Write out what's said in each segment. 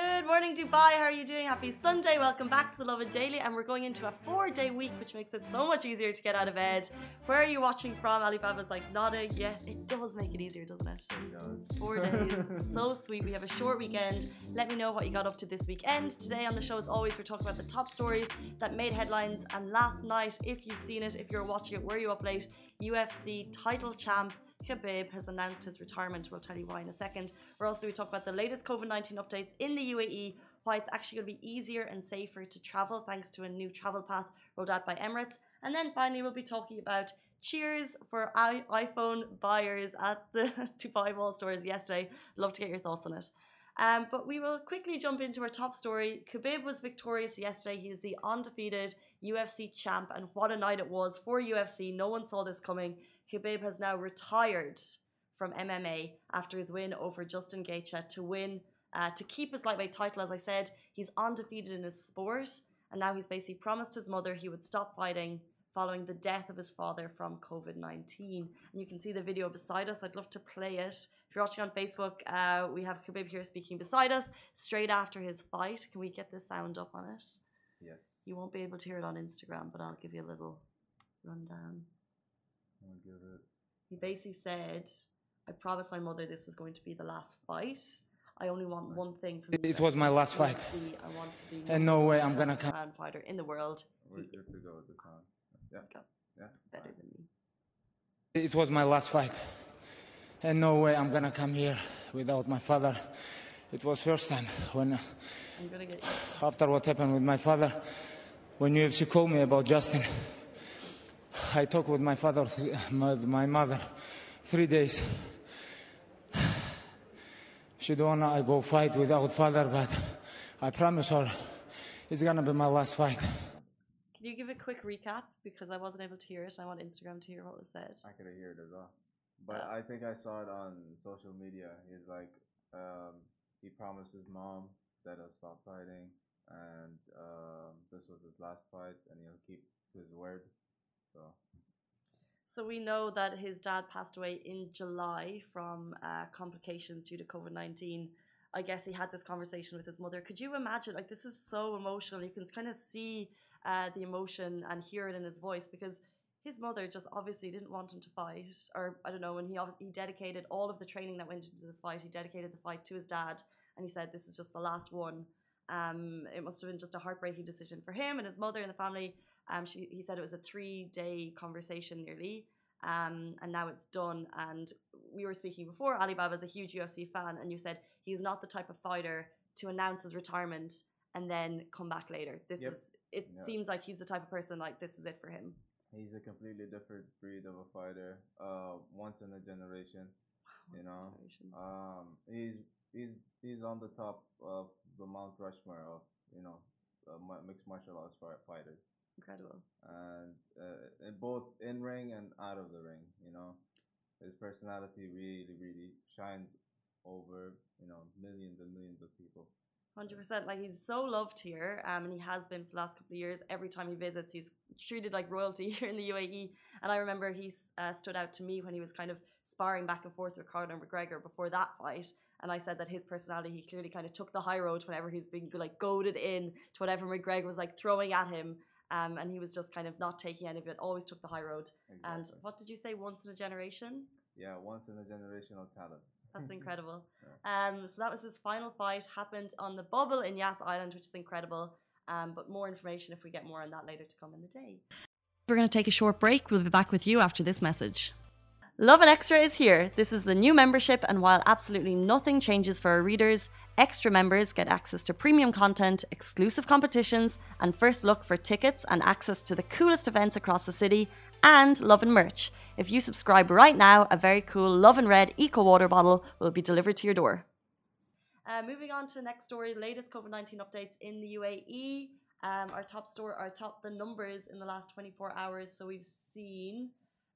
Good morning, Dubai. How are you doing? Happy Sunday. Welcome back to the Lovin Daily. And we're going into a 4-day week, which makes it so much easier to get out of bed. Where are you watching from? Alibaba's like, nada. Yes, it does make it easier, doesn't it? It does. 4 days. So sweet. We have a short weekend. Let me know what you got up to this weekend. Today on the show, as always, we're talking about the top stories that made headlines. And last night, if you've seen it, if you're watching it, were you up late? UFC title champ Khabib has announced his retirement. We'll tell you why in a second. We're also going to talk about the latest COVID-19 updates in the UAE, why it's actually going to be easier and safer to travel thanks to a new travel path rolled out by Emirates. And then finally, we'll be talking about cheers for iPhone buyers at the Dubai Mall stores yesterday. Love to get your thoughts on it. But we will quickly jump into our top story. Khabib was victorious yesterday. He is the undefeated UFC champ, and what a night it was for UFC. No one saw this coming. Khabib has now retired from MMA after his win over Justin Gaethje to keep his lightweight title. As I said, he's undefeated in his sport, and now he's basically promised his mother he would stop fighting following the death of his father from COVID-19. And you can see the video beside us. I'd love to play it. If you're watching on Facebook, we have Khabib here speaking beside us straight after his fight. Can we get the sound up on it? Yeah. You won't be able to hear it on Instagram, but I'll give you a little rundown. He basically said, I promised my mother this was going to be the last fight. I only want one thing from it was my last fight. I want to be and no way I'm going to come fighter in the world. Better than me. It was my last fight. And no way I'm going to come here without my father. It was first time when after what happened with my father, when UFC called me about Justin, I talked with my father, my mother, 3 days. She don't want to go fight without father, but I promise her it's going to be my last fight. Can you give a quick recap? Because I wasn't able to hear it. I want Instagram to hear what was said. I could hear it as well. But I think I saw it on social media. He's like, he promised his mom that he'll stop fighting. And this was his last fight, and he'll keep his word. So we know that his dad passed away in July from complications due to COVID-19. I guess he had this conversation with his mother. Could you imagine? Like, this is so emotional. You can kind of see the emotion and hear it in his voice, because his mother just obviously didn't want him to fight, or I don't know. And he dedicated all of the training that went into this fight. He dedicated the fight to his dad, and he said, "This is just the last one." It must have been just a heartbreaking decision for him and his mother and the family. He said it was a 3-day conversation nearly, and now it's done. And we were speaking before, Alibaba's a huge UFC fan, and you said he's not the type of fighter to announce his retirement and then come back later. Seems like he's the type of person, like, this is it for him. He's a completely different breed of a fighter, once in a generation. He's on the top of the Mount Rushmore of mixed martial arts fighters. Incredible. And both in ring and out of the ring, his personality really, really shines over, millions and millions of people. 100%. Like, he's so loved here, and he has been for the last couple of years. Every time he visits, he's treated like royalty here in the UAE. And I remember he stood out to me when he was kind of sparring back and forth with Conor McGregor before that fight. And I said that his personality, he clearly kind of took the high road whenever he's being, like, goaded in to whatever McGregor was, like, throwing at him. And he was just kind of not taking any of it, always took the high road. Exactly. And what did you say, once in a generation? Yeah, once in a generational talent. That's incredible. Yeah. So that was his final fight, happened on the bubble in Yas Island, which is incredible. But more information if we get more on that later to come in the day. We're going to take a short break. We'll be back with you after this message. Lovin Extra is here. This is the new membership, and while absolutely nothing changes for our readers, Extra members get access to premium content, exclusive competitions, and first look for tickets and access to the coolest events across the city, and Lovin merch. If you subscribe right now, a very cool Lovin Red Eco Water bottle will be delivered to your door. Moving on to the next story, latest COVID-19 updates in the UAE. The numbers in the last 24 hours. So we've seen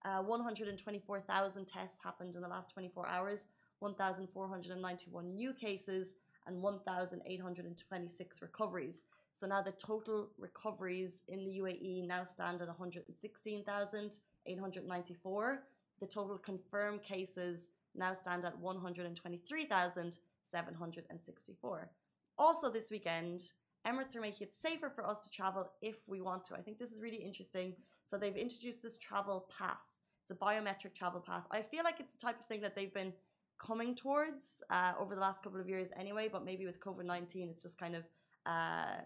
124,000 tests happened in the last 24 hours, 1,491 new cases, and 1,826 recoveries. So now the total recoveries in the UAE now stand at 116,894. The total confirmed cases now stand at 123,764. Also this weekend, Emirates are making it safer for us to travel if we want to. I think this is really interesting. So they've introduced this travel path. It's a biometric travel path. I feel like it's the type of thing that they've been coming towards over the last couple of years anyway, but maybe with COVID-19, it's just kind of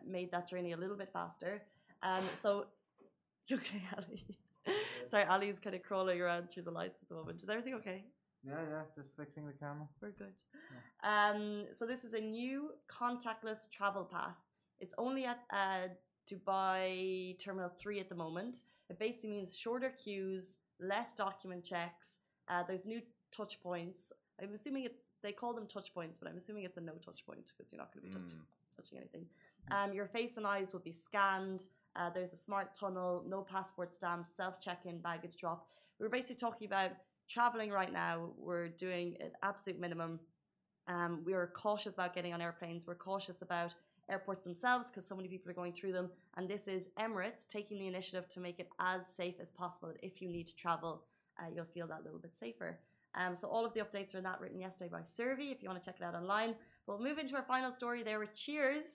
made that journey a little bit faster. So, you okay, Ali? Sorry, Ali's kind of crawling around through the lights at the moment. Is everything okay? Yeah, just fixing the camera. We're good. Yeah. So this is a new contactless travel path. It's only at Dubai Terminal 3 at the moment. It basically means shorter queues, less document checks. There's new touch points. I'm assuming they call them touch points, but I'm assuming it's a no touch point because you're not going to be touching anything. Your face and eyes will be scanned. There's a smart tunnel, no passport stamps, self-check-in, baggage drop. We were basically talking about traveling right now. We're doing an absolute minimum. We are cautious about getting on airplanes. We're cautious about airports themselves because so many people are going through them. And this is Emirates taking the initiative to make it as safe as possible. If you need to travel, you'll feel that a little bit safer. So all of the updates are in that written yesterday by Survey, if you want to check it out online. We'll move into our final story. There were cheers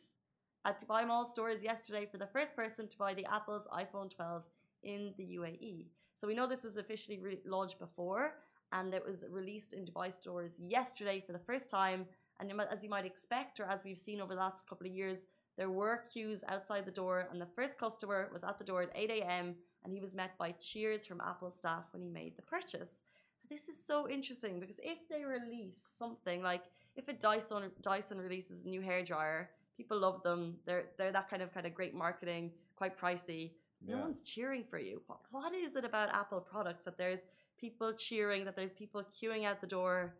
at Dubai Mall stores yesterday for the first person to buy the Apple's iPhone 12 in the UAE. So we know this was officially launched before, and it was released in Dubai stores yesterday for the first time. And as you might expect, or as we've seen over the last couple of years, there were queues outside the door, and the first customer was at the door at 8 a.m., and he was met by cheers from Apple staff when he made the purchase. This is so interesting, because if they release something, like if a Dyson releases a new hairdryer, people love them. They're that kind of great marketing, quite pricey. Yeah. No one's cheering for you. What is it about Apple products that there's people cheering, that there's people queuing out the door?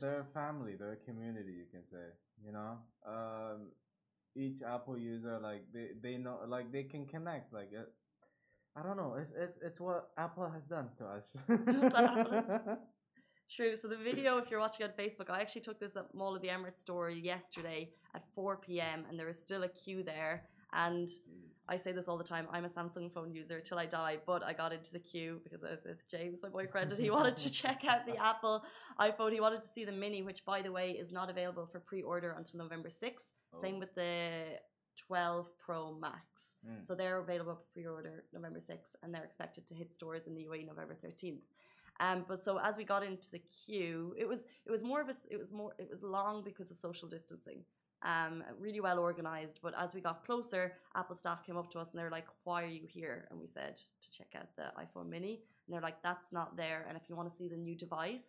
They're a family, they're a community, you can say, you know? Each Apple user, like, they know, like, they can connect, like, I don't know, it's what Apple has done to us. True. So the video, if you're watching on Facebook, I actually took this at Mall of the Emirates store yesterday at 4 p.m. and there was still a queue there. And I say this all the time, I'm a Samsung phone user till I die, but I got into the queue because I was with James, my boyfriend, and he wanted to check out the Apple iPhone. He wanted to see the Mini, which, by the way, is not available for pre-order until November 6th. Oh. Same with the 12 Pro Max. So they're available for pre-order November 6th, and they're expected to hit stores in the UAE November 13th. But so as we got into the queue, it was long because of social distancing. Really well organized. But as we got closer, Apple staff came up to us and they were like, "Why are you here?" And we said to check out the iPhone Mini, and they're like, "That's not there. And if you want to see the new device,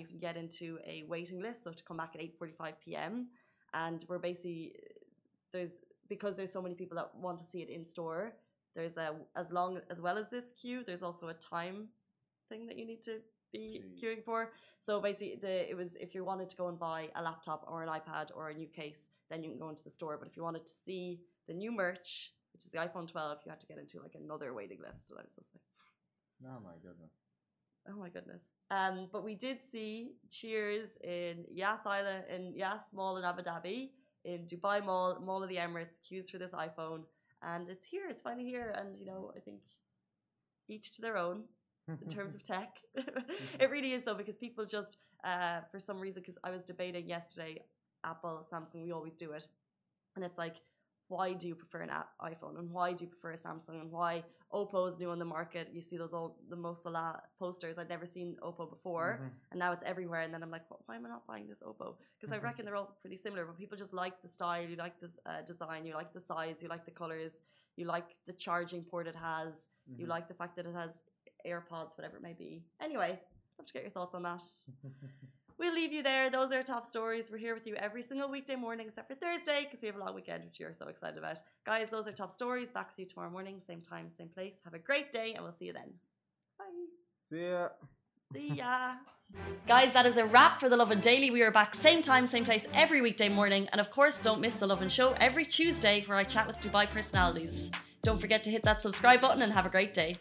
you can get into a waiting list. So to come back at 8:45 p.m." And we're basically because there's so many people that want to see it in store. There's as well as this queue, there's also a time thing that you need to be queuing for. So basically, it was if you wanted to go and buy a laptop or an iPad or a new case, then you can go into the store. But if you wanted to see the new merch, which is the iPhone 12, you had to get into like another waiting list. And I was just like, oh my goodness. Oh my goodness. But we did see cheers in Yas Island, in Yas Mall in Abu Dhabi, in Dubai Mall, Mall of the Emirates, queues for this iPhone. And it's here, it's finally here. And you know, I think each to their own. In terms of tech, it really is though, because people just for some reason, because I was debating yesterday, Apple, Samsung, we always do it, and it's like, why do you prefer an iPhone and why do you prefer a Samsung and why Oppo is new on the market? You see those the Mo Salah posters. I'd never seen Oppo before, and now it's everywhere. And then I'm like, well, why am I not buying this Oppo? Because I reckon they're all pretty similar, but people just like the style, you like this design, you like the size, you like the colors, you like the charging port it has, you like the fact that it has AirPods, whatever it may be. Anyway, love to get your thoughts on that. We'll leave you there. Those are our top stories. We're here with you every single weekday morning except for Thursday because we have a long weekend, which we are so excited about. Guys, those are top stories. Back with you tomorrow morning, same time, same place. Have a great day and we'll see you then. Bye. See ya. See ya. Guys, that is a wrap for the Lovin Daily. We are back same time, same place every weekday morning. And of course, don't miss the Lovin Show every Tuesday where I chat with Dubai personalities. Don't forget to hit that subscribe button and have a great day.